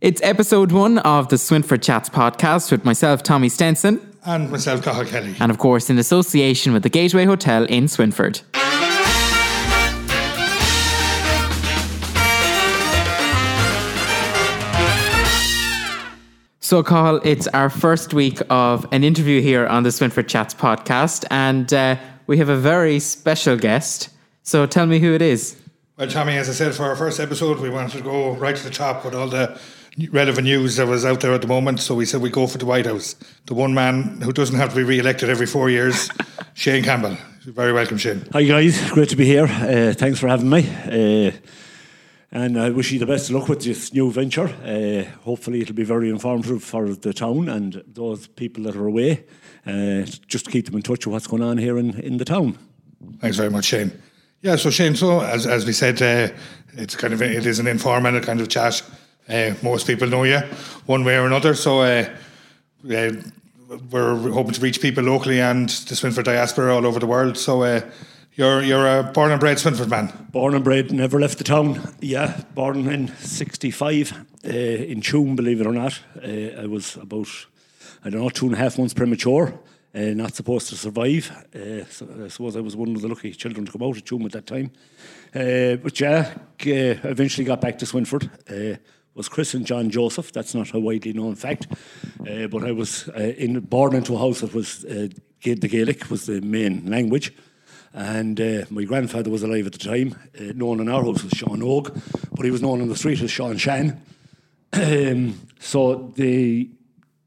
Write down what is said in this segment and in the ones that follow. It's episode one of the Swinford Chats podcast with myself, Tommy Stenson. And myself, Cahal Kelly. And of course, in association with the Gateway Hotel in Swinford. So, Cahal, it's our first week of an interview here on the Swinford Chats podcast, and we have a very special guest. So tell me who it is. Well, Tommy, as I said, for our first episode, we wanted to go right to the top with all the relevant news that was out there at the moment. So we said we go for the White House. The one man who doesn't have to be re-elected every 4 years, Shane Campbell. You're very welcome, Shane. Hi, guys. Great to be here. Thanks for having me. And I wish you the best of luck with this new venture. Hopefully it'll be very informative for the town and those people that are away. Just to keep them in touch with what's going on here in the town. Thanks very much, Shane. Yeah, so Shane, so as we said, it is an informal kind of chat. Most people know you one way or another. So we're hoping to reach people locally and the Swinford diaspora all over the world. So. You're a born and bred Swinford man. Born and bred, never left the town. Yeah, born in 1965 in Tuam, believe it or not. I was about, 2.5 months premature, not supposed to survive. So I suppose I was one of the lucky children to come out of Tuam at that time. But yeah, eventually got back to Swinford. Was christened John Joseph. That's not a widely known fact. But I was born into a house that was, the Gaelic was the main language. And my grandfather was alive at the time, known in our house as Sean Oag, but he was known on the street as Sean Shan. So they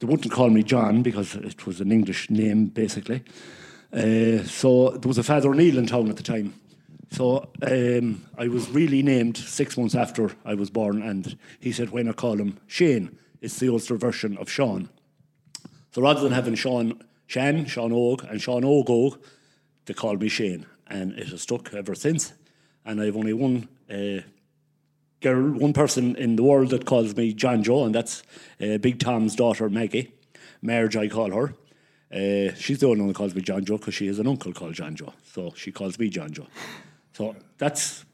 wouldn't call me John because it was an English name, basically. So there was a Father O'Neill in town at the time. So I was really named 6 months after I was born, and he said, why not call him Shane? It's the Ulster version of Sean. So rather than having Sean Shan, Sean Oag, and Sean Oag Oag, they called me Shane, and it has stuck ever since. And I've only one girl, one person in the world that calls me John Joe, and that's Big Tom's daughter, Maggie. Marge, I call her. She's the only one that calls me John Joe because she has an uncle called John Joe, so she calls me John Joe. So that's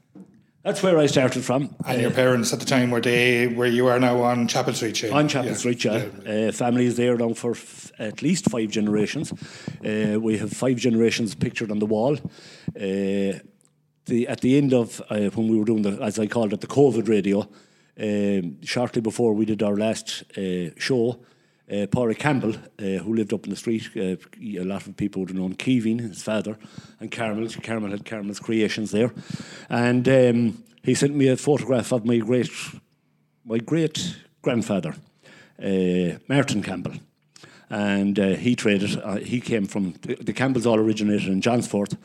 where I started from. And your parents at the time were where you are now on Chapel Street, Shane? On Chapel Street, yeah. Family is there now for at least five generations. We have five generations pictured on the wall. At the end of, when we were doing as I called it, the COVID radio, shortly before we did our last show, Paulie Campbell, who lived up in the street, a lot of people would have known Kevin, his father, and Carmel. Carmel had Carmel's Creations there, and he sent me a photograph of my great grandfather, Martin Campbell, and he traded. He came from the Campbells all originated in Johnsfort,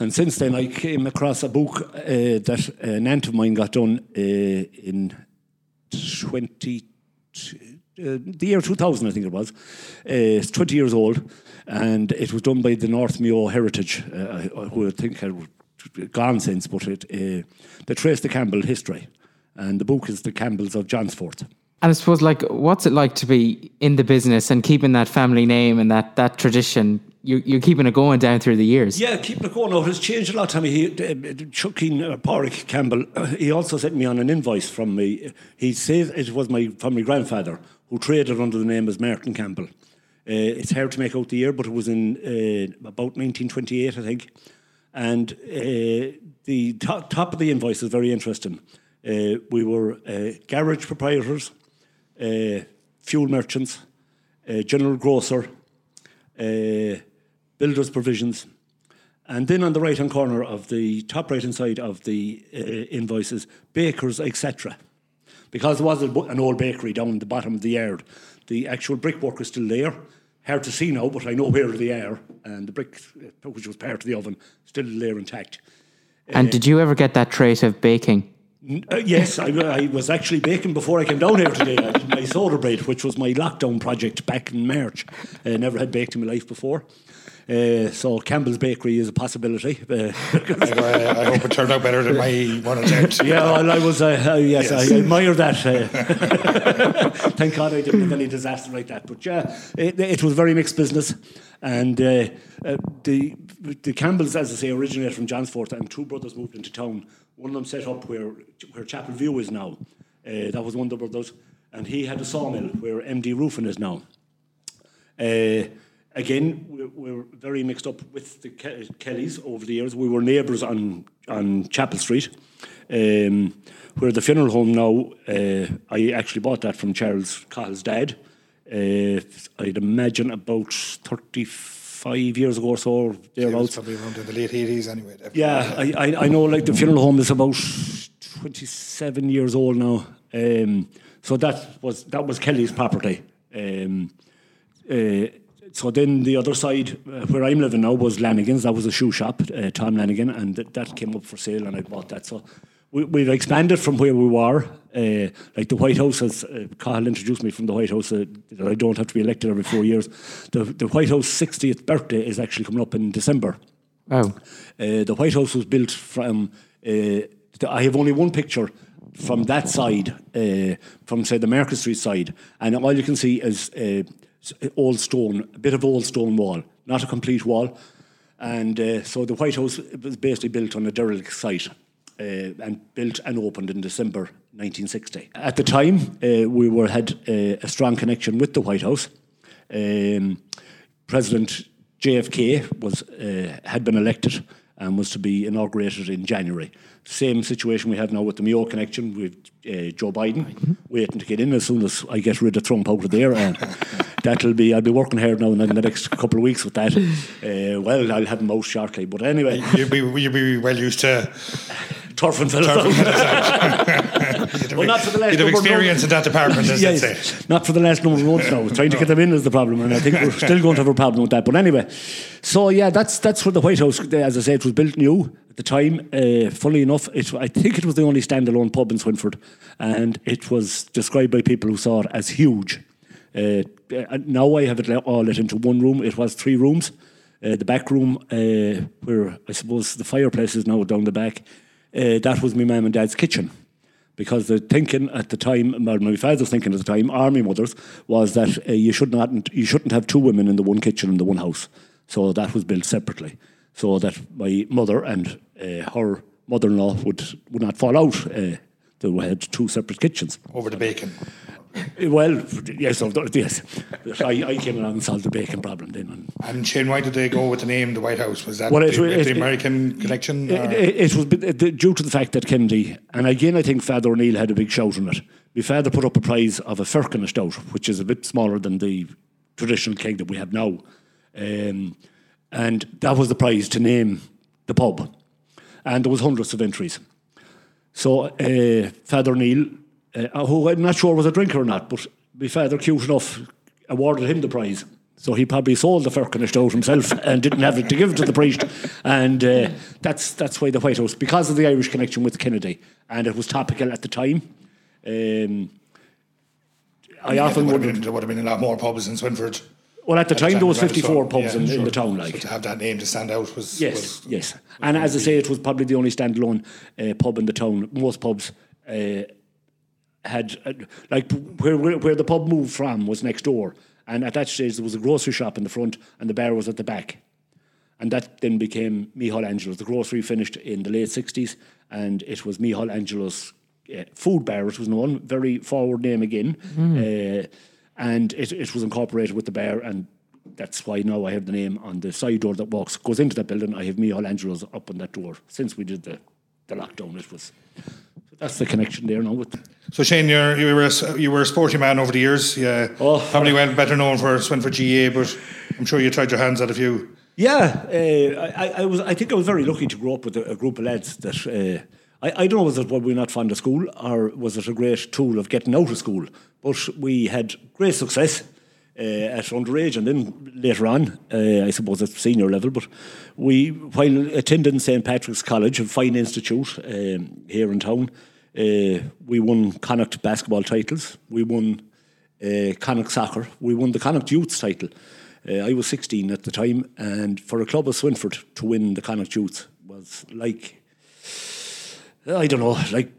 and since then I came across a book that an aunt of mine got done in 2022. The year 2000, I think it was. It's 20 years old, and it was done by the North Mayo Heritage, who I think had gone since, but they traced the Campbell history, and the book is The Campbells of Johnsfort. And I suppose, what's it like to be in the business and keeping that family name and that tradition? You're keeping it going down through the years. Yeah, keeping it going. It's changed a lot, Tommy. Padraic Campbell, he also sent me on an invoice from me. He says it was from my grandfather, who traded under the name as Martin Campbell. It's hard to make out the year, but it was in about 1928, I think. And the top of the invoice is very interesting. We were garage proprietors, fuel merchants, general grocer, builder's provisions. And then on the right-hand corner of the top right-hand side of the invoices, bakers, etc. Because there was an old bakery down the bottom of the yard. The actual brickwork is still there. Hard to see now, but I know where they are. And the brick, which was part of the oven, still there intact. And did you ever get that trait of baking? Yes, I was actually baking before I came down here today. I did my soda bread, which was my lockdown project back in March. I never had baked in my life before. So Campbell's Bakery is a possibility. I hope it turned out better than my one attempt. Yeah, well, I admire that. Thank God I didn't have any disaster like that. But yeah, it was very mixed business. And the Campbells, as I say, originated from Johnsfort, and two brothers moved into town. One of them set up where Chapel View is now. That was one of the brothers. and he had a sawmill where MD Roofing is now. Again, we were very mixed up with the Kellys over the years. We were neighbours on Chapel Street, where the funeral home now, I actually bought that from Charles Cahal's dad. I'd imagine about 35 years ago or so, or thereabouts. Probably around in the late 80s anyway. Yeah, I know, like, the funeral home is about 27 years old now. So that was Kelly's property. So then the other side, where I'm living now, was Lanigan's. That was a shoe shop, Tom Lanigan, and that came up for sale, and I bought that. So we've expanded from where we were. Like the White House, as Cahal introduced me from the White House, that I don't have to be elected every 4 years. The White House 60th birthday is actually coming up in December. Oh. The White House was built from... I have only one picture from that side, from, say, the Market Street side, and all you can see is... old stone, a bit of old stone wall, not a complete wall, and so the White House was basically built on a derelict site, and built and opened in December 1960. At the time, we had a strong connection with the White House. President JFK had been elected and was to be inaugurated in January. Same situation we have now with the Mayo connection with Joe Biden, mm-hmm. waiting to get in as soon as I get rid of Trump out of there. I'll be working hard now in the next couple of weeks with that. I'll have him out shortly, but anyway. You'll be well used to... Turfing. Well, not for the last. You'd have experience in that department, as yes, they say. Not for the last number of months now. Trying to get them in is the problem, and I think we're still going to have a problem with that. But anyway, so yeah, that's where the White House, as I said, it was built new at the time. Funnily enough, I think it was the only standalone pub in Swinford, and it was described by people who saw it as huge. Now I have it all let into one room. It was three rooms. The back room, where I suppose the fireplace is now down the back. That was my mum and dad's kitchen, because the thinking at the time, my father's thinking at the time, or my mother's, was that you shouldn't have two women in the one kitchen in the one house. So that was built separately, so that my mother and her mother-in-law would not fall out. They had two separate kitchens over the bacon. Well, yes. I came along and solved the bacon problem then. And Shane, why did they go with the name the White House? Was that the American connection? It was due to the fact that Kennedy, and again I think Father O'Neill had a big shout on it. My father put up a prize of a firkin stout, which is a bit smaller than the traditional keg that we have now. And that was the prize to name the pub. And there was hundreds of entries. So Father O'Neill... who I'm not sure was a drinker or not, but my father, cute enough, awarded him the prize. So he probably sold the firkin stout himself and didn't have it to give to the priest. And that's why the White House, because of the Irish connection with Kennedy, and it was topical at the time. Often wondered... There would have been a lot more pubs in Swinford. Well, at the time, there was 54 pubs in the town. Like, so to have that name to stand out was... Yes. And as I say, it was probably the only standalone pub in the town. Most pubs... where the pub moved from was next door, and at that stage there was a grocery shop in the front and the bar was at the back, and that then became Michelangelo's. The grocery finished in the late 60s and it was Michelangelo's food bar, it was known, very forward name again. And it was incorporated with the bar, and that's why now I have the name on the side door that goes into that building. I have Michelangelo's up on that door since we did the lockdown. It was... That's the connection there now. So Shane, you were a sporty man over the years. Yeah, probably well better known for Swinford GA, but I'm sure you tried your hands at a few. Yeah, I think I was very lucky to grow up with a group of lads that I don't know, was it were we not fond of school, or was it a great tool of getting out of school? But we had great success at underage, and then later on, I suppose at senior level. But while attending St Patrick's College, a fine institute here in town. We won Connacht basketball titles. We won Connacht soccer. We won the Connacht Youths title. I was 16 at the time, and for a club of Swinford to win the Connacht Youths was like, I don't know, like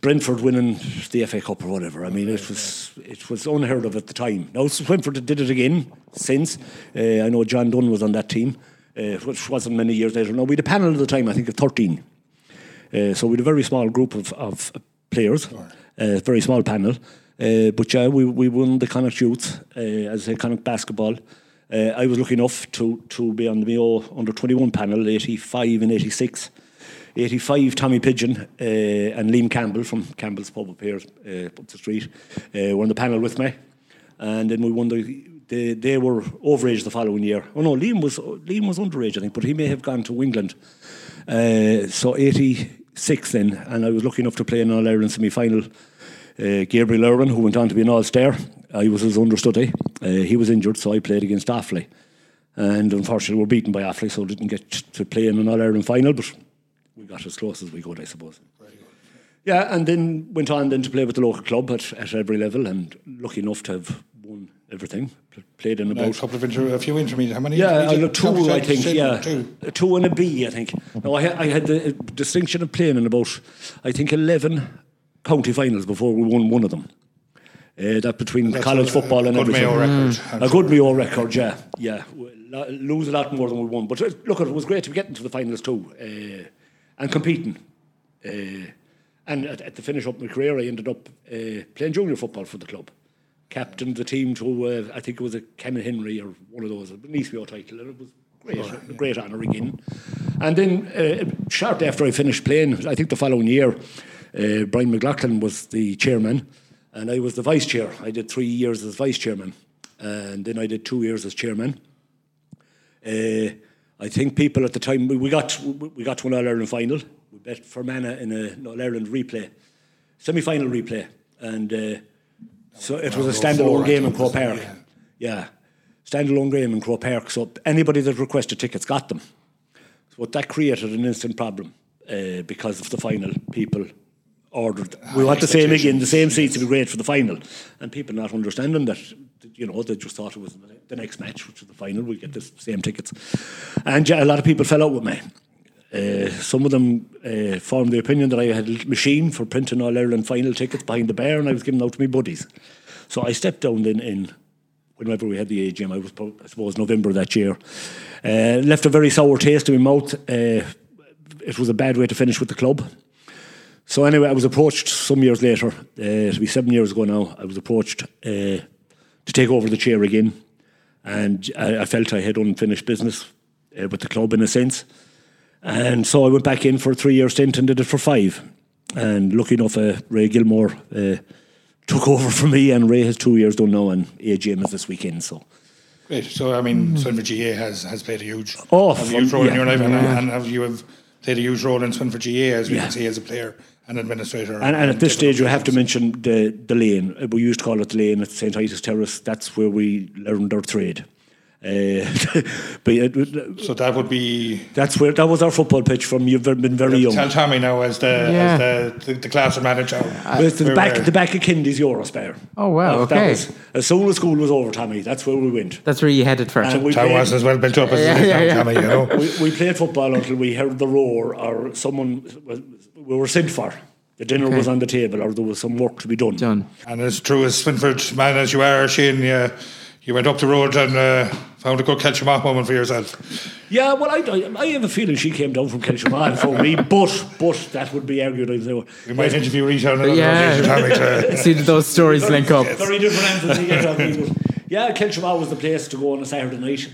Brentford winning the FA Cup or whatever. I mean, it was unheard of at the time. Now Swinford did it again since. I know John Dunn was on that team, which wasn't many years later. Now we had a panel at the time, I think, of 13. So we had a very small group of players, very small panel. But yeah, we won the Connacht Youth as a Connacht basketball. I was lucky enough to be on the Mayo under 21 panel, 85 and 86. 85, Tommy Pigeon and Liam Campbell from Campbell's Pub up here, up the street, were on the panel with me. And then we won they were overage the following year. Oh no, Liam was underage, I think, but he may have gone to England. So 86 then, and I was lucky enough to play in an All-Ireland semi-final. Gabriel Irwin, who went on to be an All-Star, I was his understudy. He was injured, so I played against Offaly. And unfortunately, we were beaten by Offaly, so didn't get to play in an All-Ireland final, but we got as close as we could, I suppose. Very good. Yeah, and then went on then to play with the local club at every level, and lucky enough to have won everything. Played in about... a few intermediate. How many? Yeah, two, I think. Yeah, two and a B, I think. Now, I had the distinction of playing in about, I think, 11 county finals before we won one of them. That between college football and everything. A good Mayo record. A good Mayo record, yeah. Yeah, lose a lot more than we won. But look, it was great to be getting to the finals too, and competing. And at the finish of my career, I ended up playing junior football for the club. Captained the team to, I think it was a Ken Henry or one of those, a Nice Mayo title, and it was great honour again. And then shortly after I finished playing, I think the following year, Brian McLaughlin was the chairman and I was the vice chair. I did 3 years as vice chairman and then I did 2 years as chairman. I think people at the time, we got to an All-Ireland final. We bet Fermanagh in an All-Ireland replay, semi-final replay, and so it was a standalone game in Croke Park. Yeah, standalone game in Croke Park, so anybody that requested tickets got them. So that created an instant problem because of the final people ordered. We want the same again, the same seats to be great for the final, and people not understanding that, you know, they just thought it was the next match, which was the final. We get the same tickets, and yeah, a lot of people fell out with me. Some of them formed the opinion that I had a little machine for printing All Ireland final tickets behind the bar, and I was giving them out to my buddies. So I stepped down in whenever we had the AGM. I was, I suppose, November that year. Left a very sour taste in my mouth. It was a bad way to finish with the club. So anyway, I was approached some years later, it'll be 7 years ago now, I was approached to take over the chair again, and I felt I had unfinished business with the club in a sense, and so I went back in for a 3 year stint and did it for 5, and lucky enough Ray Gilmore took over for me, and Ray has 2 years done now, and AGM is this weekend, so... Great, so I mean, Swinford GA has played a huge role in your life, and you have played a huge role in Swinford GA, as we can see, as a player. An administrator. And at this stage, you have to mention the lane. We used to call it the lane at St. Itis Terrace. That's where we learned our trade. But so that would be... That was our football pitch from you've been very young. Tell Tommy now as the classroom manager. The back of Kindy's Eurospare. Oh, wow, okay. That was, as soon as school was over, Tommy, that's where we went. That's where you headed first. That was as well built up as Tommy, you know. We played football until we heard the roar or someone... We were sent for. The dinner was on the table, or there was some work to be done. And as true as Swinford man as you are, Shane, you went up the road and found a good Kilchoman moment for yourself. Yeah, well, I have a feeling she came down from Kilchoman for me, but that would be argued. We might interview Rita on another occasion. See those stories link up. Very different answers. Yeah, Kilchoman was the place to go on a Saturday night.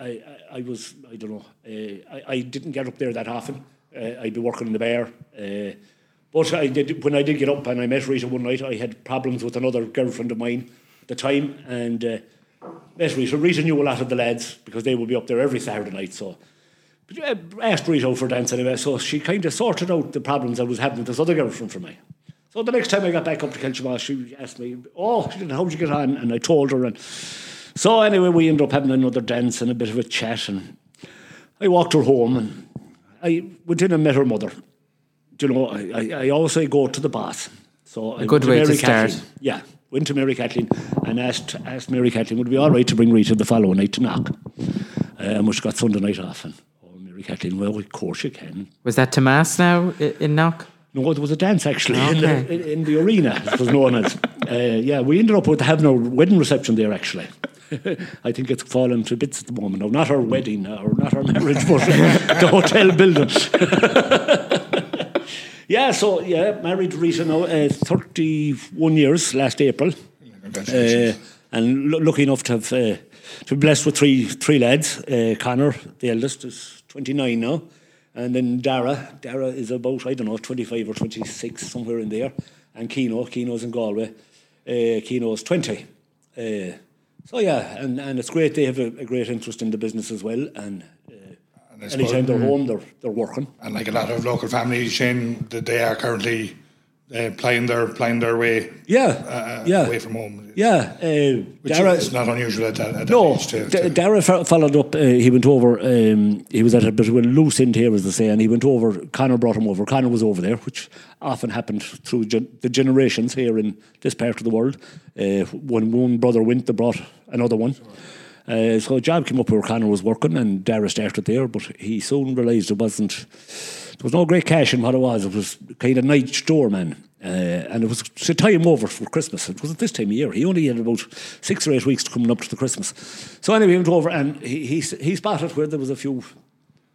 I don't know. I didn't get up there that often. I'd be working in the bar, but I did. When I did get up and I met Rita one night, I had problems with another girlfriend of mine at the time, and met Rita. Rita knew a lot of the lads because they would be up there every Saturday night. So I asked Rita out for a dance anyway, so she kind of sorted out the problems I was having with this other girlfriend for me. So the next time I got back up to Kilchoman, she asked me, "Oh, how did you get on?" And I told her, and so anyway, we ended up having another dance and a bit of a chat, and I walked her home and I went in and met her mother. Do you know, I always say go to the boss. So I good way to start. Yeah, went to Mary Kathleen and asked Mary Kathleen, would it be all right to bring Rita the following night to Knock? She got Sunday night off. And Mary Kathleen, well, of course you can. Was that to Mass now in Knock? No, there was a dance actually in the arena, it was known as. We ended up with having our wedding reception there actually. I think it's fallen to bits at the moment. Now, not our wedding or not our marriage, but the hotel building. Yeah, so, yeah, married Rita now, 31 years last April. And lucky enough to be blessed with three lads. Connor, the eldest, is 29 now. And then Dara. Dara is about, I don't know, 25 or 26, somewhere in there. And Keno. Keno's in Galway. Keno's 20. So, yeah, and it's great. They have a great interest in the business as well. And anytime they're home, they're working. And like a lot of local families, Shane, they are currently plying their way away from home. Yeah. Which is not unusual at that age. No, Dara followed up. He went over. He was at a bit of a loose end here, as they say, and he went over. Connor brought him over. Connor was over there, which often happened through the generations here in this part of the world. When one brother went, they brought another one. Sure. So a job came up where Connor was working, and Dara started there, but he soon realised there was no great cash in what it was. It was kind of night storeman, and it was a time over for Christmas. It was at this time of year. He only had about 6 or 8 weeks coming up to the Christmas. So anyway, he went over, and he spotted where there was a few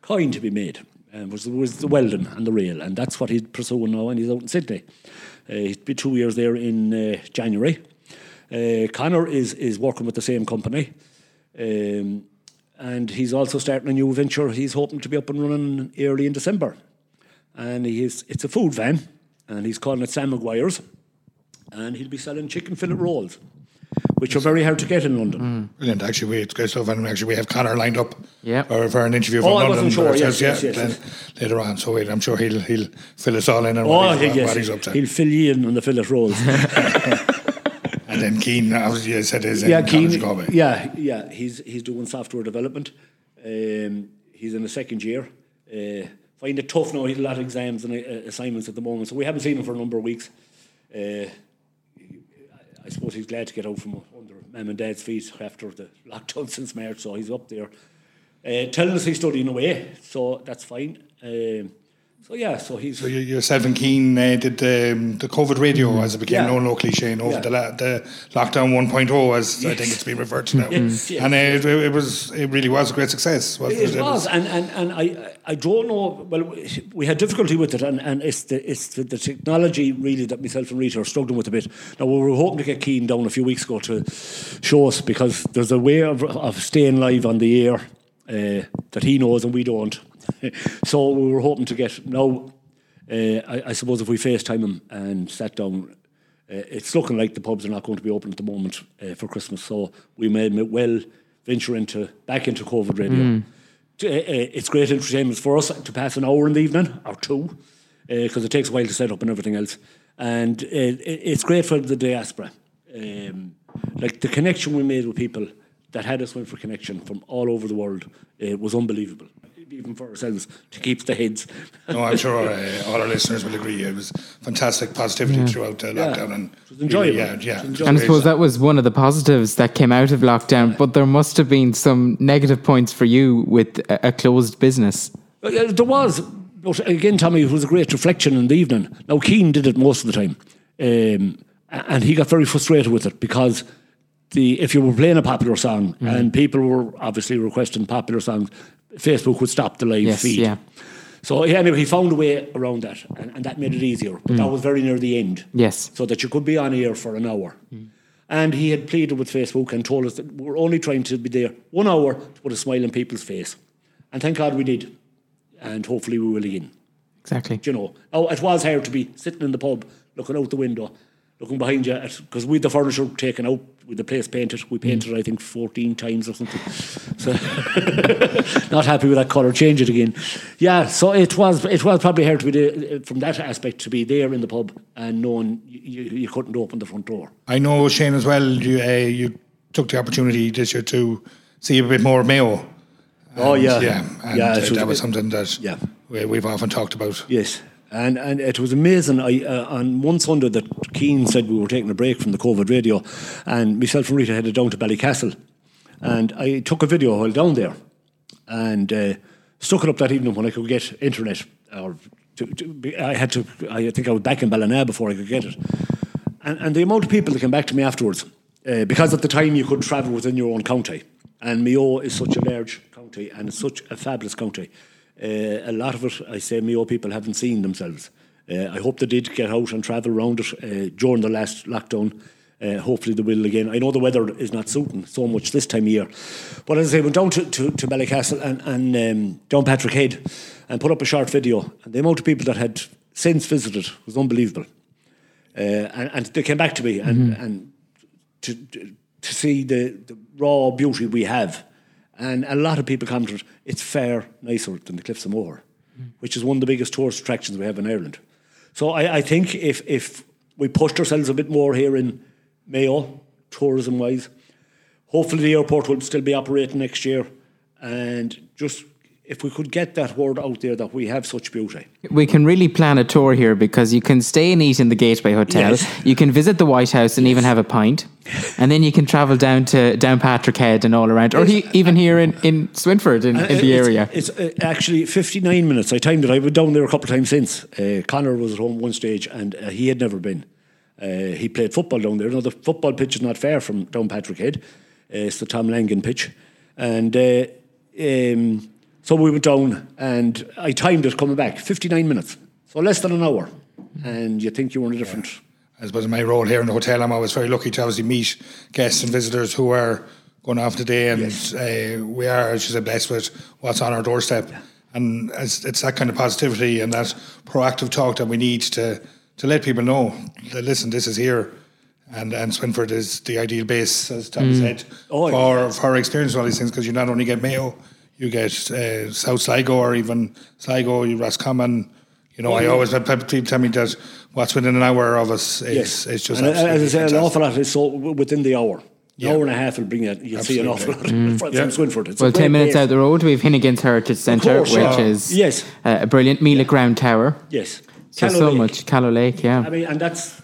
coin to be made, which was the welding and the rail, and that's what he'd pursuing now, and he's out in Sydney. He'd be 2 years there in January. Connor is working with the same company. And he's also starting a new venture. He's hoping to be up and running early in December, and it's a food van, and he's calling it Sam Maguire's, and he'll be selling chicken fillet rolls, which are very hard to get in London. Brilliant, actually, it's good stuff. And actually, we have Connor lined up for an interview from London. I wasn't sure. Yes. Later on, so I'm sure he'll fill us all in on what he's up to. He'll fill you in on the fillet rolls. And then Keane, obviously, I said, is in college Galway. Yeah, he's doing software development. He's in the second year. Find it tough now. He's a lot of exams and assignments at the moment, so we haven't seen him for a number of weeks. I suppose he's glad to get out from under Mum and Dad's feet after the lockdown since March, so he's up there. Telling us he's studying away, so that's fine. So yourself and Keane did the COVID radio, as it became known locally, Shane, over the lockdown 1.0, as I think it's been referred to now. Yes. And it really was a great success. It was. And I don't know. Well, we had difficulty with it, and it's the technology really that myself and Rita are struggling with a bit. Now, we were hoping to get Keane down a few weeks ago to show us, because there's a way of staying live on the air that he knows and we don't. So we were hoping to get now. I suppose if we FaceTime him and sat down, it's looking like the pubs are not going to be open at the moment for Christmas. So we may well venture back into COVID radio. It's great entertainment for us to pass an hour in the evening or two, because it takes a while to set up and everything else. And it's great for the diaspora, like the connection we made with people that had us went for connection from all over the world. It was unbelievable. Even for ourselves, to keep the heads. No, I'm sure all our listeners will agree. It was fantastic positivity throughout the lockdown. And it was enjoyable. And I suppose that was one of the positives that came out of lockdown, but there must have been some negative points for you with a closed business. There was. But again, Tommy, it was a great reflection in the evening. Now, Keane did it most of the time, and he got very frustrated with it, because if you were playing a popular song and people were obviously requesting popular songs, Facebook would stop the live feed. Yeah. So anyway, he found a way around that, and that made it easier. But that was very near the end. Yes. So that you could be on air for an hour. And he had pleaded with Facebook and told us that we're only trying to be there 1 hour to put a smile on people's face. And thank God we did. And hopefully we will again. Exactly. Do you know? Oh, it was hard to be sitting in the pub, looking out the window, looking behind you, because we had the furniture taken out, with the place painted. We painted it, I think, 14 times or something. So not happy with that colour. Change it again. Yeah, so it was probably hard to be there, from that aspect, to be there in the pub and knowing you couldn't open the front door. I know, Shane, as well, you took the opportunity this year to see a bit more of Mayo. That was something that we've often talked about. Yes. And it was amazing. I on one Sunday that Keane said we were taking a break from the COVID radio, and myself and Rita headed down to Ballycastle, and I took a video while down there, and stuck it up that evening when I could get internet. I think I was back in Ballina before I could get it, and the amount of people that came back to me afterwards, because at the time you could travel within your own county, and Mayo is such a large county and such a fabulous county. A lot of it, I say, Mayo people haven't seen themselves. I hope they did get out and travel around it during the last lockdown. Hopefully they will again. I know the weather is not suiting so much this time of year, but as I say, went down to Ballycastle and Downpatrick Head and put up a short video, and the amount of people that had since visited was unbelievable. And they came back to me and to see the raw beauty we have. And a lot of people commented, it's far nicer than the Cliffs of Moher, which is one of the biggest tourist attractions we have in Ireland. So I think if we pushed ourselves a bit more here in Mayo, tourism-wise, hopefully the airport will still be operating next year. And just if we could get that word out there that we have such beauty. We can really plan a tour here, because you can stay and eat in the Gateway Hotel. Yes. You can visit the White House and even have a pint. And then you can travel down to Downpatrick Head and all around. Or even here in Swinford, in the area. It's actually 59 minutes. I timed it. I've been down there a couple of times since. Connor was at home one stage and he had never been. He played football down there. Now, the football pitch is not far from Downpatrick Head. It's the Tom Langan pitch. And... so we went down and I timed it coming back, 59 minutes. So less than an hour. And you think you were in a different... I suppose in my role here in the hotel, I'm always very lucky to obviously meet guests and visitors who are going off today. And we are, as you said, blessed with what's on our doorstep. Yeah. And it's that kind of positivity and that proactive talk that we need to let people know that, listen, this is here. And Swinford is the ideal base, as Tom said, for experiencing all these things, because you not only get Mayo... You get South Sligo or even Sligo, Roscommon. You know, I always have people tell me that what's within an hour of us is it's just. And as I said, an awful lot is so within the hour. Yeah. An hour and a half will bring it. You'll see an awful lot from Swinford. It's 10 minutes out the road, we have Hinnigan's Heritage Centre, which is a brilliant Meelagh Ground Tower. Yes, so much Cahal Lake. Yeah, I mean, and that's.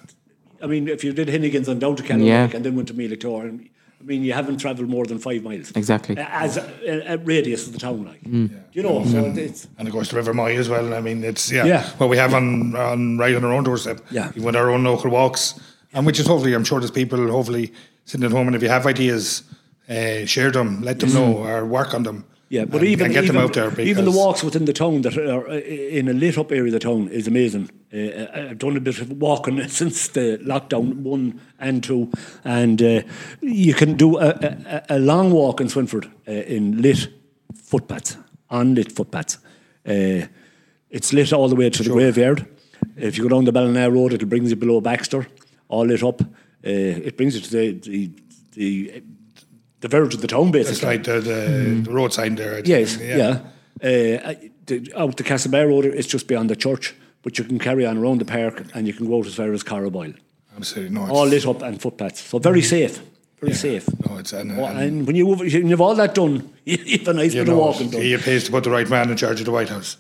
I mean, if you did Hinnigan's and down to Cahal Lake and then went to Meelagh Tower. And, I mean, you haven't travelled more than 5 miles. Exactly. As a radius of the town, like. You know. So it's, and of course, the River Moy as well. I mean, it's, what we have on right on our own doorstep. Yeah. Even our own local walks. And which is hopefully, I'm sure there's people hopefully sitting at home, and if you have ideas, share them, let them know, or work on them. Yeah, but and get them out there. Even the walks within the town that are in a lit up area of the town is amazing. I've done a bit of walking since the lockdown 1 and 2, and you can do a long walk in Swinford in lit footpaths, on lit footpaths. It's lit all the way to the graveyard. If you go down the Ballina Road, it'll bring you below Baxter, all lit up. It brings you to the verge of the town, basically. It's like the road sign there. Out the Castlebar Road, it's just beyond the church, but you can carry on around the park and you can go out as far as Carraboyle. Absolutely. No, all lit up and footpaths. So very safe. Very safe. No, it's... And when you have all that done, you have a nice bit of walking done. It pays to put the right man in charge of the White House.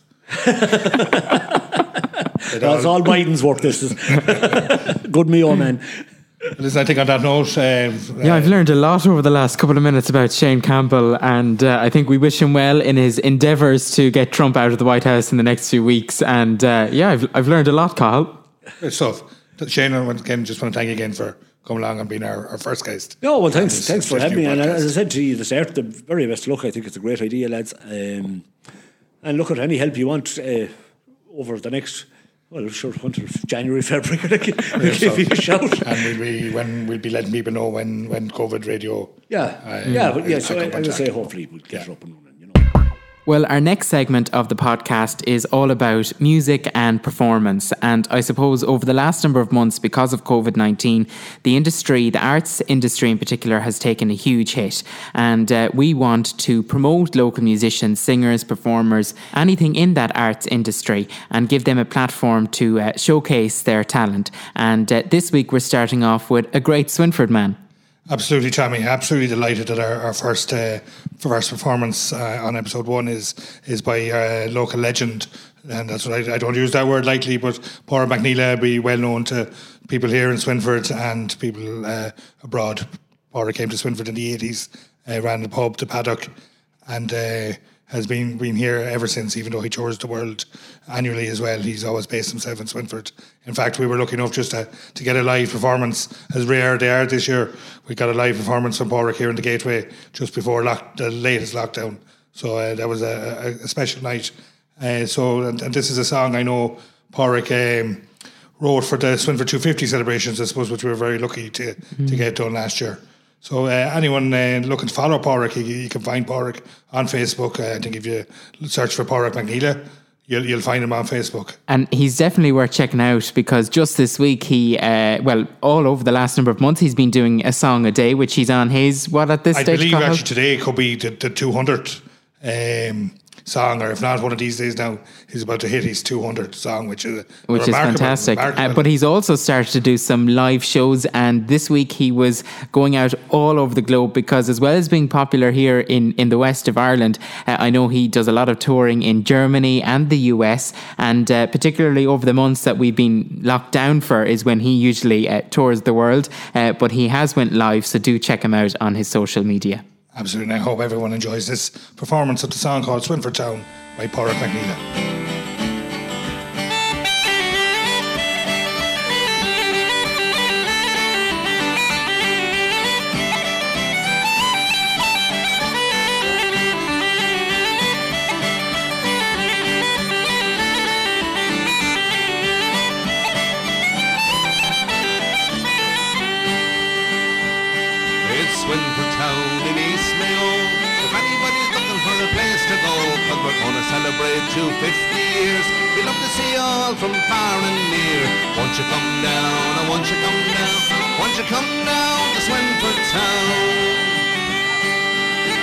That's all Biden's work, this is. Good Mayo man. Listen, I think on that note... I've learned a lot over the last couple of minutes about Shane Campbell, and I think we wish him well in his endeavours to get Trump out of the White House in the next few weeks. And I've learned a lot, Cahal. Good stuff. Shane, again, just want to thank you again for coming along and being our first guest. No, well, thanks for having me. Podcast. And as I said to you at the start, the very best look. I think it's a great idea, lads. And look, at any help you want over the next... Well, sure, until January, February, we'll give you a shout. And we'll be letting people know when COVID radio... So I would say hopefully we'll get it up and running, you know. Well, our next segment of the podcast is all about music and performance. And I suppose over the last number of months, because of COVID-19, the arts industry in particular, has taken a huge hit. And we want to promote local musicians, singers, performers, anything in that arts industry, and give them a platform to showcase their talent. And this week, we're starting off with a great Swinford man. Absolutely, Tommy. Absolutely delighted that our first performance on episode 1 is by a local legend, and that's right. I don't use that word lightly, but Padraic McNeela will be well known to people here in Swinford and people abroad. Padraic came to Swinford in the 80s, ran the pub, the Paddock, and has been here ever since, even though he tours the world annually as well. He's always based himself in Swinford. In fact, we were lucky enough just to get a live performance, as rare they are this year. We got a live performance from Padraic here in the Gateway just before the latest lockdown. So that was a special night. So, and this is a song I know Padraic wrote for the Swinford 250 celebrations, I suppose, which we were very lucky to get done last year. So anyone looking to follow Padraic, you can find Padraic on Facebook. I think if you search for Padraic McNeela, you'll find him on Facebook. And he's definitely worth checking out, because just this week he, all over the last number of months, he's been doing a song a day, which he's on his, I believe Cahal? Actually today it could be the 200th song, or if not, one of these days now, he's about to hit his 200th song, which is fantastic. But he's also started to do some live shows, and this week he was going out all over the globe, because as well as being popular here in the west of Ireland, I know he does a lot of touring in Germany and the US, and particularly over the months that we've been locked down for is when he usually tours the world, but he has went live, so do check him out on his social media. Absolutely, and I hope everyone enjoys this performance of the song called Swinford Town by Padraic McNeela. Celebrate 250 years. We love to see you all from far and near. Won't you come down? I want you come down. Won't you come down to Swinford Town?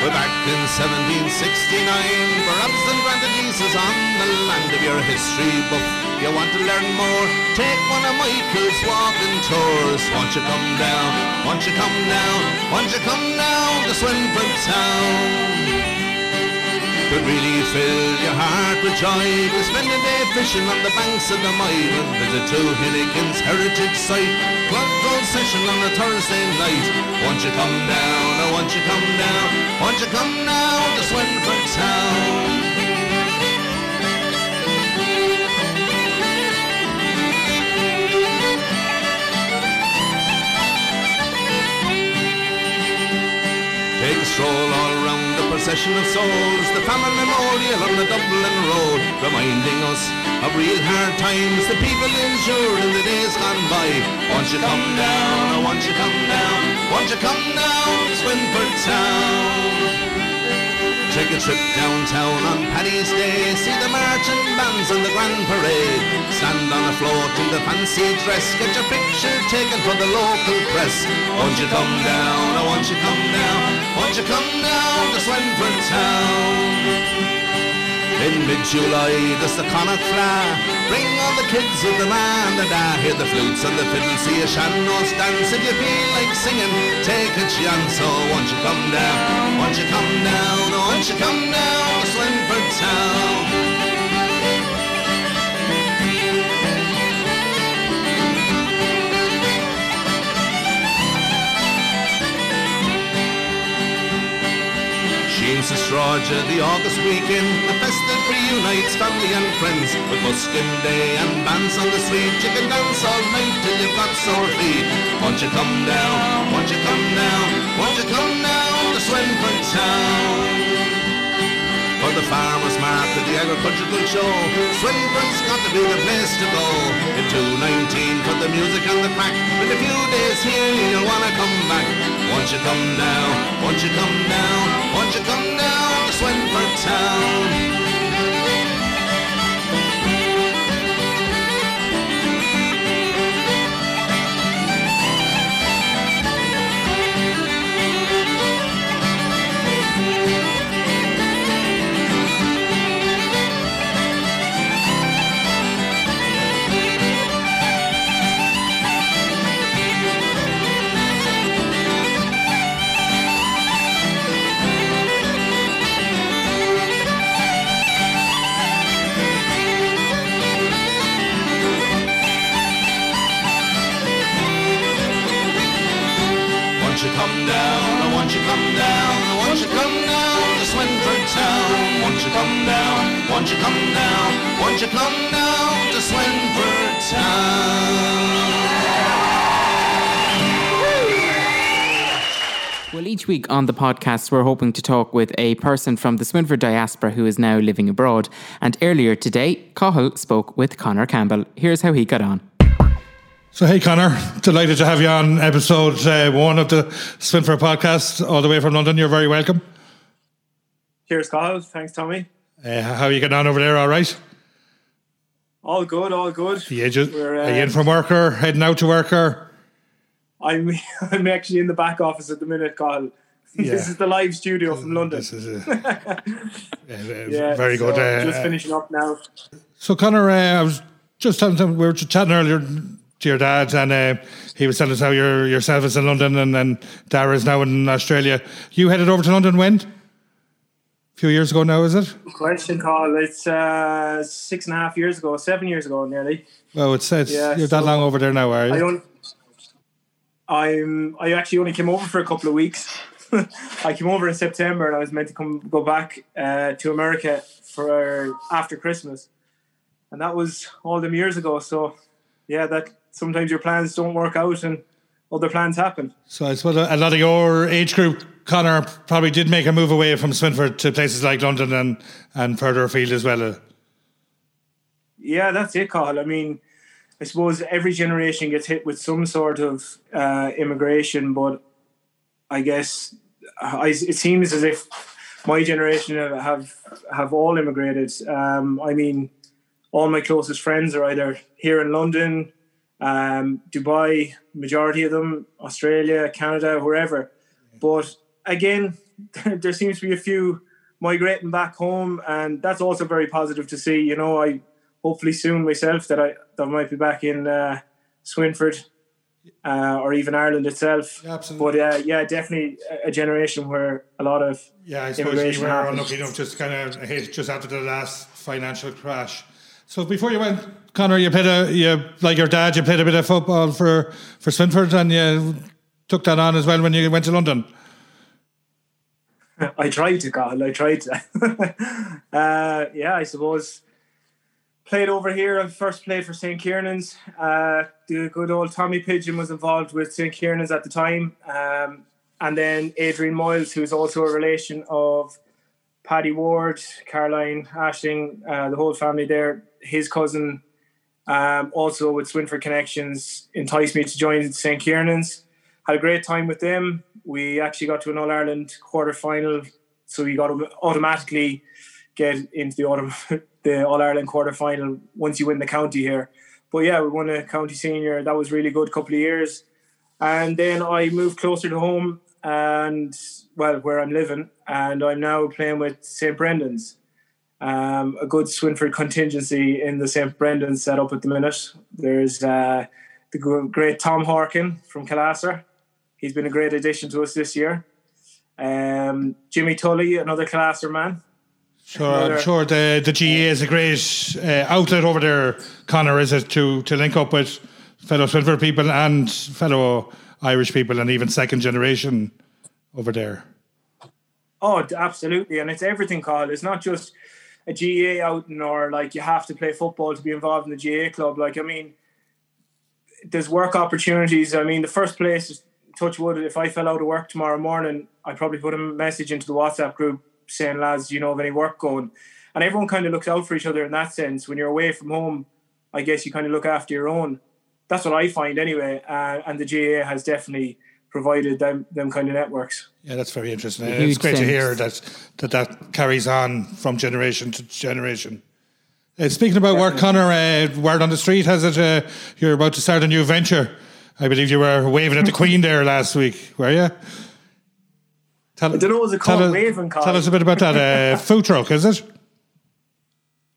We're back in 1769. Perhaps and grandees is on the land of your history book. You want to learn more? Take one of Michael's walking tours. Won't you come down? Won't you come down? Won't you come down to Swinford Town? Could really fill your heart with joy to spend a day fishing on the banks of the Myle and visit to Hilligan's heritage site. Club gold session on a Thursday night. Won't you come down? Oh, won't you come down? Won't you come down to Swinford Town? Take a stroll all round the procession of souls, the family memorial on the Dublin Road, reminding us of real hard times, the people endured in the days gone by. Won't you come down, oh won't you come down, won't you come down to Swinford Town? Take a trip downtown on Paddy's Day, see the marching bands on the Grand Parade. Stand on a float in the fancy dress, get your picture taken for the local press. Won't you come down, oh won't you come down, won't you come down to Swinford Town? In mid-July, there's the Connacht Fla, bring all the kids of the land and I hear the flutes and the fiddle, see a Shannos dance. If you feel like singing, take a chance, oh won't you come down, won't you come down, oh won't you come down to Swinford Town? In St. Roger, the August weekend, a fest that reunites family and friends. With busking day and bands on the street, you can dance all night till you've got sore feet. Won't you come down? Won't you come down? Won't you come down to Swinford Town? For the farmers' market, the agricultural show, Swinford's got to be the place to go. In 219 for the music and the crack, in a few days here you'll wanna come back. Won't you come down? Won't you come down? Won't you come down to Swinford Town? Come down, I want you come down, I want you come down to Swinford Town. Won't you come down, won't you come down, won't you come down to Swinford Town? Well, each week on the podcast, we're hoping to talk with a person from the Swinford diaspora who is now living abroad. And earlier today, Cahal spoke with Connor Campbell. Here's how he got on. So, hey, Connor. Delighted to have you on episode one of the Swinford podcast, all the way from London. You're very welcome. Cheers, Cahal. Thanks, Tommy. How are you getting on over there? All right? All good, all good. Are you in from work or heading out to work? Or? I'm actually in the back office at the minute, Cahal. Yeah. This is the live studio from London. This is very good. Just finishing up now. So, Connor, I was just telling him, we were chatting earlier to your dad, and he was telling us how yourself is in London, and Dara is now in Australia. You headed over to London when? A few years ago now, is it? Good question, Cahal. It's 7 years ago nearly. Well, you're that long over there now, are you? I actually only came over for a couple of weeks. I came over in September, and I was meant to go back to America for after Christmas, and that was all them years ago. So, yeah, that sometimes your plans don't work out and other plans happen. So I suppose a lot of your age group, Connor, probably did make a move away from Swinford to places like London and further afield as well. Yeah, that's it, Cahal. I mean, I suppose every generation gets hit with some sort of immigration, but I guess it seems as if my generation have all immigrated. I mean, all my closest friends are either here in London, Dubai, majority of them, Australia, Canada, wherever. But again, there seems to be a few migrating back home, and that's also very positive to see. You know, I hopefully soon myself that I might be back in Swinford or even Ireland itself. Yeah, absolutely. But definitely a generation where a lot of I suppose we were unlucky enough just kind of hit just after the last financial crash. So before you went, Connor, you played a bit of football for Swinford, and you took that on as well when you went to London. I tried to, Cahal. I tried to. I suppose played over here. I first played for St. Kieran's. The good old Tommy Pidgeon was involved with St. Kieran's at the time, and then Adrian Miles, who's also a relation of Paddy Ward, Caroline, Ashling, the whole family there. His cousin, also with Swinford connections, enticed me to join St. Kieran's. Had a great time with them. We actually got to an All-Ireland quarter-final, so we got to automatically get into the All-Ireland quarter-final once you win the county here. But yeah, we won a county senior. That was really good couple of years. And then I moved closer to home and, well, where I'm living, and I'm now playing with St. Brendan's. A good Swinford contingency in the St. Brendan's set up at the minute. There's the great Tom Harkin from Calasar. He's been a great addition to us this year. Jimmy Tully, another Calasar man. Sure, I'm sure the GA is a great outlet over there, Connor, is it, to link up with fellow Swinford people and fellow Irish people and even second generation over there. Oh, absolutely. And it's everything, Cahal. It's not just a GA outing or like you have to play football to be involved in the GA club. Like, I mean, there's work opportunities. I mean, the first place is touch wood. If I fell out of work tomorrow morning, I'd probably put a message into the WhatsApp group saying, lads, do you know of any work going? And everyone kind of looks out for each other in that sense. When you're away from home, I guess you kind of look after your own. That's what I find anyway. And the GA has definitely provided them kind of networks. Yeah, that's very interesting. It's great to hear that carries on from generation to generation. Speaking about work, Connor, word on the street has it you're about to start a new venture. I believe you were waving at the Queen there last week, were you? I don't know what it's called, waving, Connor. Tell us a bit about that. Food truck, is it?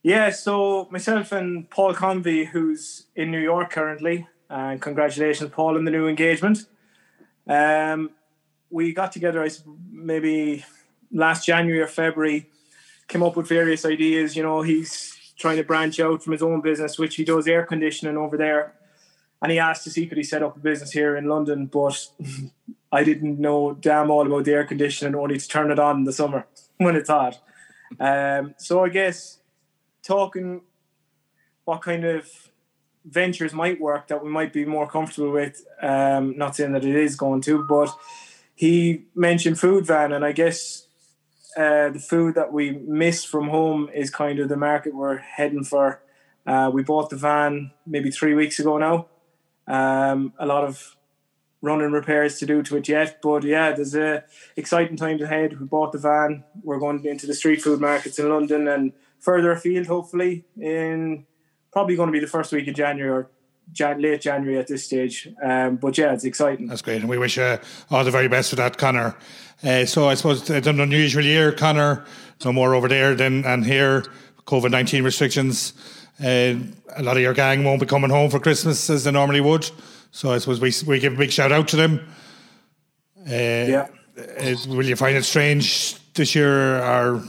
Yeah, so myself and Paul Convey, who's in New York currently, and congratulations, Paul, on the new engagement. We got together maybe last January or February, came up with various ideas. You know, he's trying to branch out from his own business, which he does air conditioning over there. And he asked us if he could set up a business here in London, but I didn't know damn all about the air conditioning, only to turn it on in the summer when it's hot. So I guess talking what kind of ventures might work that we might be more comfortable with. Not saying that it is going to, but he mentioned food van, and I guess the food that we miss from home is kind of the market we're heading for. We bought the van maybe 3 weeks ago now. A lot of running repairs to do to it yet, but yeah, there's exciting times ahead. We bought the van. We're going into the street food markets in London and further afield, hopefully, in probably going to be the first week of January or late January at this stage. But yeah, it's exciting. That's great, and we wish all the very best for that, Connor. So I suppose it's an unusual year, Connor. No more over there than and here. COVID-19 restrictions. A lot of your gang won't be coming home for Christmas as they normally would. So I suppose we give a big shout out to them. Yeah. Will you find it strange this year? Or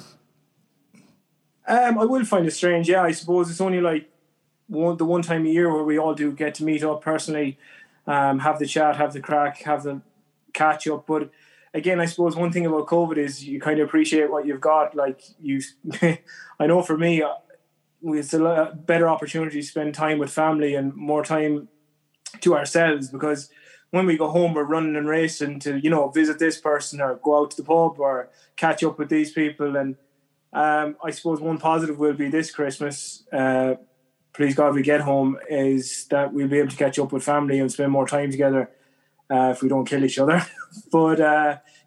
I will find it strange, yeah. I suppose it's only like the one time a year where we all do get to meet up personally, have the chat, have the crack, have the catch up. But again, I suppose one thing about COVID is you kind of appreciate what you've got. Like you, I know for me, it's a lot better opportunity to spend time with family and more time to ourselves, because when we go home we're running and racing to, you know, visit this person or go out to the pub or catch up with these people. And I suppose one positive will be this Christmas, please God we get home, is that we'll be able to catch up with family and spend more time together, if we don't kill each other. But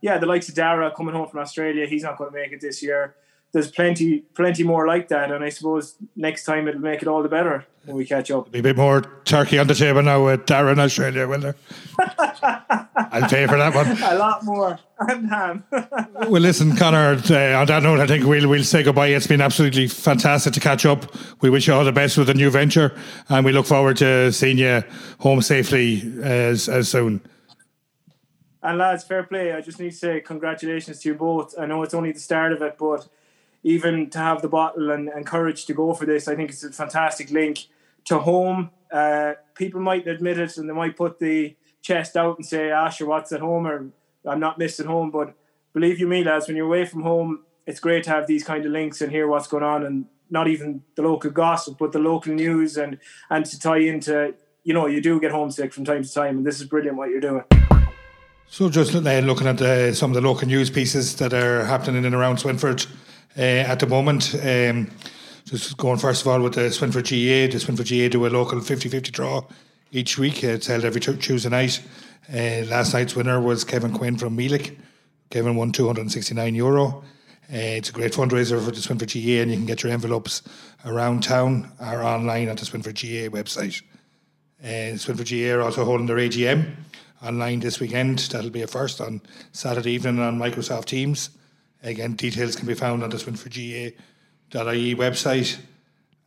yeah, the likes of Dara coming home from Australia, he's not going to make it this year. There's plenty more like that, and I suppose next time it'll make it all the better when we catch up. There'll be a bit more turkey on the table now with Dara in Australia, will there? I'll pay for that one. A lot more. And ham. Well, listen, Connor, on that note, I think we'll say goodbye. It's been absolutely fantastic to catch up. We wish you all the best with the new venture, and we look forward to seeing you home safely as soon. And lads, fair play. I just need to say congratulations to you both. I know it's only the start of it, but even to have the bottle and courage to go for this, I think it's a fantastic link to home. People might admit it and they might put the chest out and say, ah, sure, what's at home? Or I'm not missing home. But believe you me, lads, when you're away from home, it's great to have these kind of links and hear what's going on, and not even the local gossip, but the local news, and to tie into, you know, you do get homesick from time to time, and this is brilliant what you're doing. So just looking at some of the local news pieces that are happening in and around Swinford, at the moment, just going first of all with the Swinford GAA. The Swinford GAA do a local 50-50 draw each week. It's held every Tuesday night. Last night's winner was Kevin Quinn from Meelagh. Kevin won €269. It's a great fundraiser for the Swinford GAA, and you can get your envelopes around town or online at the Swinford GAA website. Swinford GAA are also holding their AGM online this weekend. That'll be a first on Saturday evening on Microsoft Teams. Again, details can be found on the swinfordga.ie website.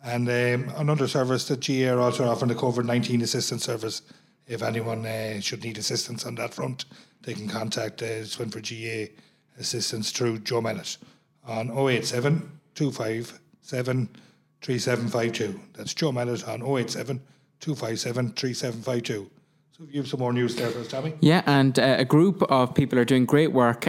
And another service that GA are also offering, the COVID-19 assistance service. If anyone should need assistance on that front, they can contact Swinford GA assistance through Joe Mellett on 087-257-3752. That's Joe Mellett on 087-257-3752. You have some more news there for us, Tommy. Yeah, and a group of people are doing great work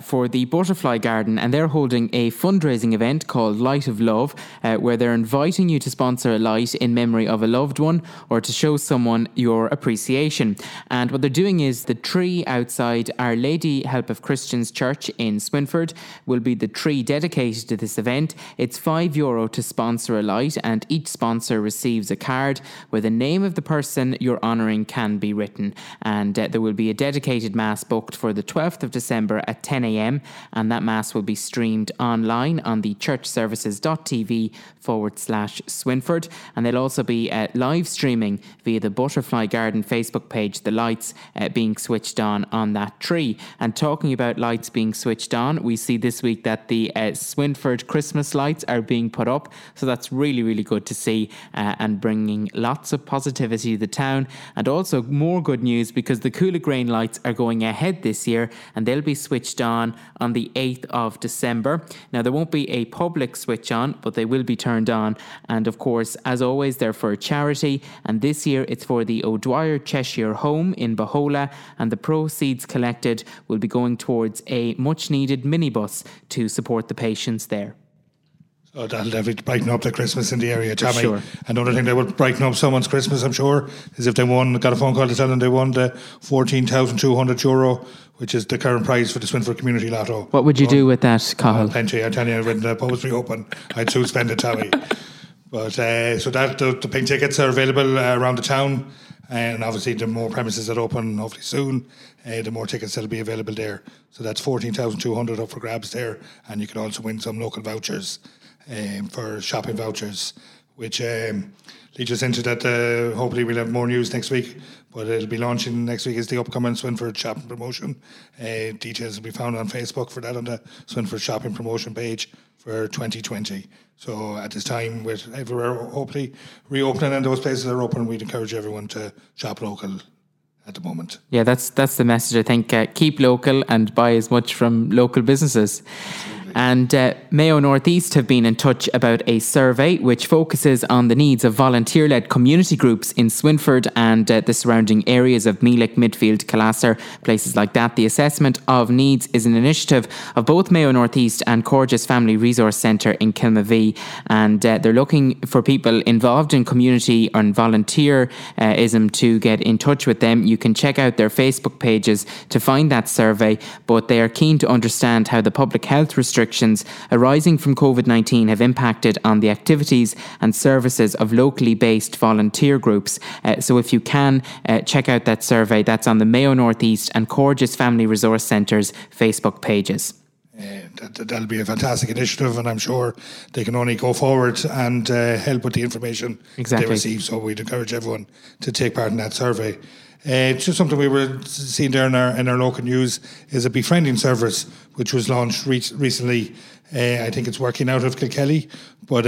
for the Butterfly Garden, and they're holding a fundraising event called Light of Love, where they're inviting you to sponsor a light in memory of a loved one or to show someone your appreciation. And what they're doing is the tree outside Our Lady Help of Christians Church in Swinford will be the tree dedicated to this event. It's €5 to sponsor a light, and each sponsor receives a card where the name of the person you're honouring can be written, and there will be a dedicated mass booked for the 12th of December at 10 a.m, and that mass will be streamed online on the churchservices.tv/Swinford, and they'll also be live streaming via the Butterfly Garden Facebook page the lights being switched on that tree. And talking about lights being switched on, we see this week that the Swinford Christmas lights are being put up, so that's really, really good to see, and bringing lots of positivity to the town. And also more good news, because the Coolagrain lights are going ahead this year, and they'll be switched on the 8th of December. Now, there won't be a public switch on, but they will be turned on. And of course, as always, they're for charity. And this year it's for the O'Dwyer Cheshire Home in Bohola, and the proceeds collected will be going towards a much needed minibus to support the patients there. Oh, that'll brighten up the Christmas in the area, Tommy. Sure. Another thing that would brighten up someone's Christmas, I'm sure, is if they won, got a phone call to tell them they won the €14,200, which is the current prize for the Swinford Community Lotto. What would you do with that, Cahal? Plenty. I tell you, when the pubs reopen, I'd soon spend it, Tommy. But so that the pink tickets are available around the town. And obviously, the more premises that open, hopefully soon, the more tickets that'll be available there. So that's 14,200 up for grabs there, and you can also win some local vouchers for shopping vouchers, which leads us into that. Hopefully, we'll have more news next week, but it'll be launching next week is the upcoming Swinford Shopping Promotion. Details will be found on Facebook for that on the Swinford Shopping Promotion page for 2020. So at this time, with everywhere hopefully reopening and those places are open, we'd encourage everyone to shop local at the moment. Yeah, that's the message, I think. Keep local and buy as much from local businesses. Absolutely. And Mayo Northeast have been in touch about a survey which focuses on the needs of volunteer-led community groups in Swinford and the surrounding areas of Meelagh, Midfield, Calasar, places like that. The assessment of needs is an initiative of both Mayo Northeast and Corges Family Resource Centre in Kilmavie, and they're looking for people involved in community and volunteerism to get in touch with them. You can check out their Facebook pages to find that survey, but they are keen to understand how the public health restrictions arising from COVID-19 have impacted on the activities and services of locally based volunteer groups. So if you can, check out that survey. That's on the Mayo Northeast and Corges Family Resource Centre's Facebook pages. That'll be a fantastic initiative, and I'm sure they can only go forward and help with the information they receive. So we'd encourage everyone to take part in that survey. Just something we were seeing there in our local news is a befriending service which was launched recently. I think it's working out of Kilkelly, but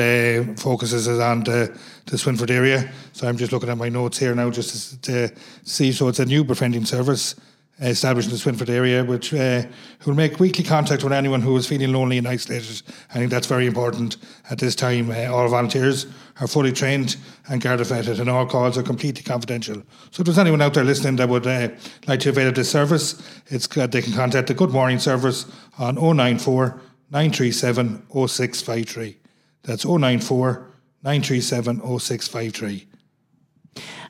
focuses on the Swinford area. So I'm just looking at my notes here now just to see. So it's a new befriending service established in the Swinford area, which will make weekly contact with anyone who is feeling lonely and isolated. I think that's very important at this time. All volunteers are fully trained and guard-vetted, and all calls are completely confidential. So if there's anyone out there listening that would like to avail of this service, they can contact the Good Morning Service on 094 937 0653. That's 094 937 0653.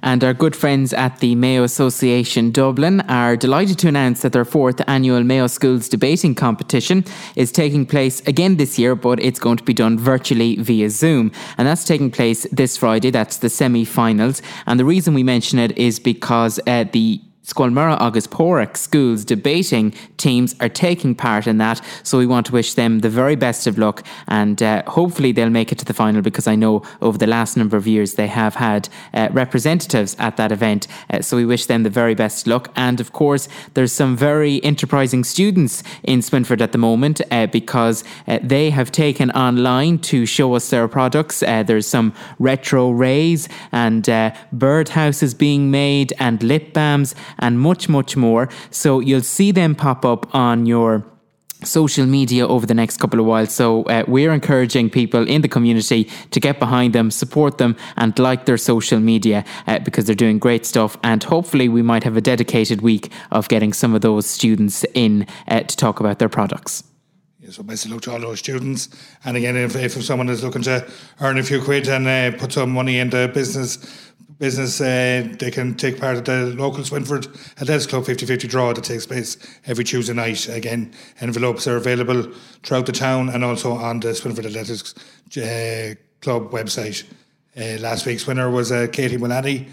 And our good friends at the Mayo Association Dublin are delighted to announce that their fourth annual Mayo Schools Debating Competition is taking place again this year, but it's going to be done virtually via Zoom. And that's taking place this Friday. That's the semi-finals. And the reason we mention it is because the Scoilmara Agus Pórac schools debating teams are taking part in that, so we want to wish them the very best of luck, and hopefully they'll make it to the final, because I know over the last number of years they have had representatives at that event, so we wish them the very best luck. And of course there's some very enterprising students in Swinford at the moment, because they have taken online to show us their products. There's some retro rays and birdhouses being made and lip balms and much, much more. So you'll see them pop up on your social media over the next couple of while. So we're encouraging people in the community to get behind them, support them, and like their social media, because they're doing great stuff. And hopefully we might have a dedicated week of getting some of those students in to talk about their products. So best of luck to all those students. And again, if someone is looking to earn a few quid and put some money into business, they can take part at the local Swinford Athletics Club 50-50 draw that takes place every Tuesday night. Again, envelopes are available throughout the town and also on the Swinford Athletics Club website. Last week's winner was Katie Mullaney,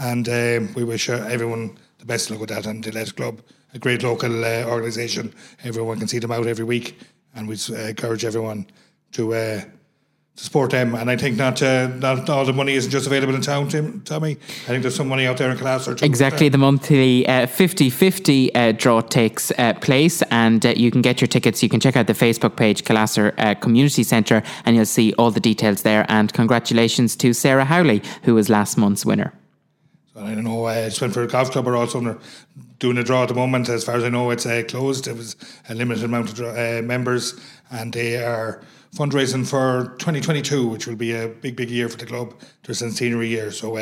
and we wish everyone the best of luck with that. And the Athletics Club, a great local organisation. Everyone can see them out every week, and we encourage everyone to support them. And I think not all the money isn't just available in town, Tommy. I think there's some money out there in Calasar. Exactly, the monthly 50-50 draw takes place, and you can get your tickets. You can check out the Facebook page, Calasar Community Centre, and you'll see all the details there. And congratulations to Sarah Howley, who was last month's winner. So I don't know, Swinford Golf Club are also doing a draw at the moment. As far as I know, it's closed. It was a limited amount of members, and they are fundraising for 2022, which will be a big year for the club, their centenary year. So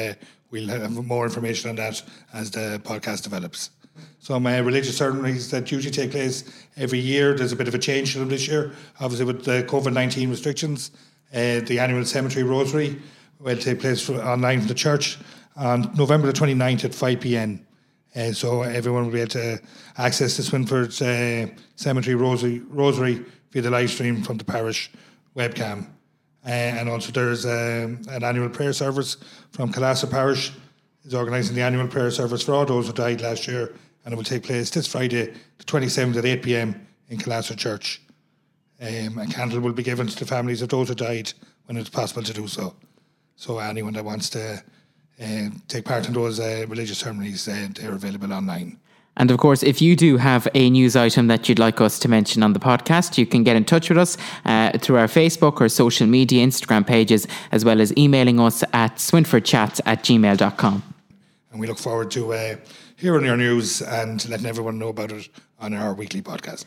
we'll have more information on that as the podcast develops. Some religious ceremonies that usually take place every year, there's a bit of a change to them this year, obviously with the COVID-19 restrictions. the annual cemetery rosary will take place online from the church on November the 29th at 5pm. So everyone will be able to access the Swinford Cemetery Rosary via the live stream from the parish webcam. And also there's an annual prayer service from Kalasa Parish is organising the annual prayer service for all those who died last year, and it will take place this Friday the 27th at 8pm in Kalasa Church. A candle will be given to the families of those who died when it's possible to do so. So anyone that wants to take part in those religious ceremonies, they're available online. And of course, if you do have a news item that you'd like us to mention on the podcast, you can get in touch with us through our Facebook or social media, Instagram pages, as well as emailing us at swinfordchats@gmail.com. And we look forward to hearing your news and letting everyone know about it on our weekly podcast.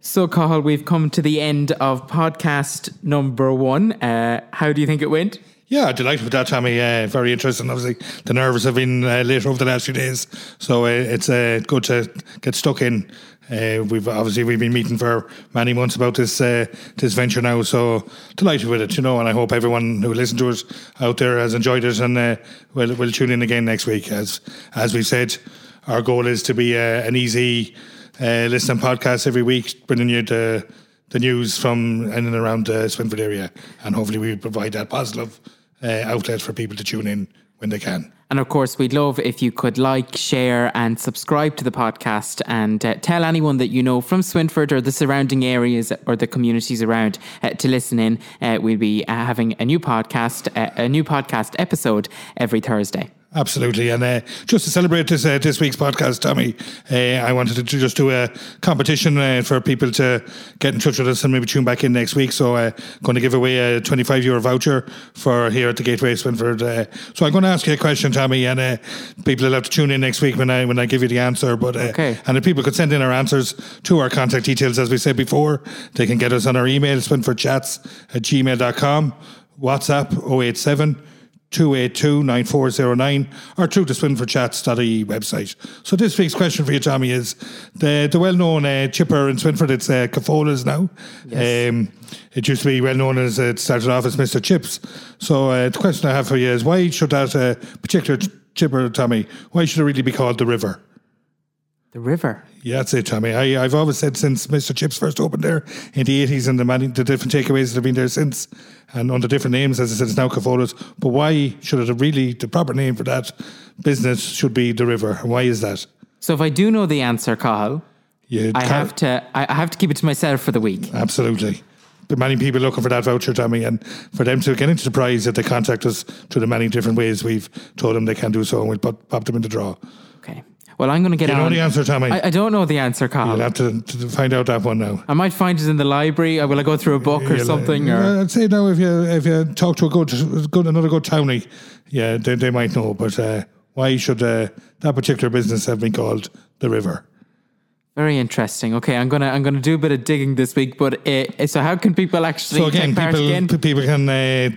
So, Cahal, we've come to the end of podcast number 1. How do you think it went? Yeah, delighted with that, Tommy. Very interesting. Obviously, the nerves have been later over the last few days, so it's good to get stuck in. We've been meeting for many months about this venture now, so delighted with it, you know. And I hope everyone who listened to us out there has enjoyed it, and will tune in again next week. As we said, our goal is to be an easy listening podcast every week, bringing you the news from in and around the Swinford area, and hopefully we provide that positive outlet for people to tune in when they can. And of course, we'd love if you could like, share and subscribe to the podcast, and tell anyone that you know from Swinford or the surrounding areas or the communities around to listen in. We'll be having a new podcast episode every Thursday. Absolutely, and just to celebrate this week's podcast, Tommy, I wanted to just do a competition for people to get in touch with us and maybe tune back in next week. So I'm going to give away a €25 voucher for here at the Gateway Swinford. So I'm going to ask you a question, Tommy, and people will have to tune in next week when I give you the answer. But okay. And if people could send in our answers to our contact details, as we said before, they can get us on our email, swinfordchats@gmail.com, WhatsApp 087-282-9409, or through the swinfordchats.ie website. So this week's question for you, Tommy, is the well-known chipper in Swinford. It's Cafola's now. Yes. It used to be well-known as it started off as Mr. Chips. So the question I have for you is, why should that particular chipper, Tommy, why should it really be called the River? The River? Yeah, that's it, Tommy. I've always said since Mr. Chips first opened there in the 80s, and the different takeaways that have been there since, and under different names, as I said, it's now Cafola's. But why should it really, the proper name for that business should be the River? And why is that? So if I do know the answer, Cahal, I have to keep it to myself for the week. Absolutely. There are many people looking for that voucher, Tommy, and for them to get into the prize, if they contact us through the many different ways we've told them they can do so, and we'll pop them in the draw. Okay. Well, I'm going to get on. You know the answer, Tommy? I don't know the answer, Carl. You'll have to find out that one now. I might find it in the library. Will I go through a book or something? Or? I'd say now if you talk to another good townie, yeah, they might know. But why should that particular business have been called the River? Very interesting. Okay, I'm gonna do a bit of digging this week. But so how can people actually people can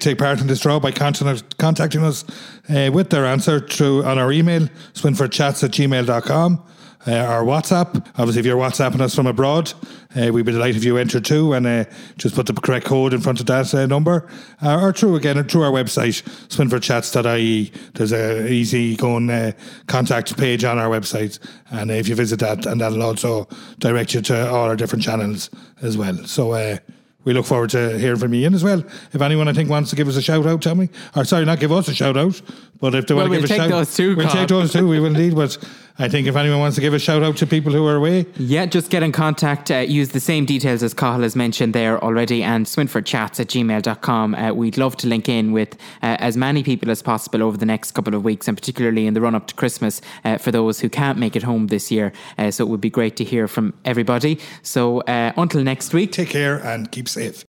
take part in this draw by contacting us with their answer on our email, swinfordchats@gmail.com. Our WhatsApp, obviously if you're WhatsApping us from abroad, we'd be delighted if you enter too, and just put the correct code in front of that number, or through our website, swinfordchats.ie. There's an easy going contact page on our website, and if you visit that, and that'll also direct you to all our different channels as well. So we look forward to hearing from you in as well. If anyone, I think, wants to give us a shout out, Tommy, or sorry, not give us a shout out, but if they want to give a shout out, we'll take those too. We will indeed. But I think if anyone wants to give a shout out to people who are away, yeah, just get in contact. Use the same details as Cahal has mentioned there already, and swinfordchats@gmail.com. We'd love to link in with as many people as possible over the next couple of weeks, and particularly in the run up to Christmas for those who can't make it home this year. So it would be great to hear from everybody. So until next week, take care and keep safe.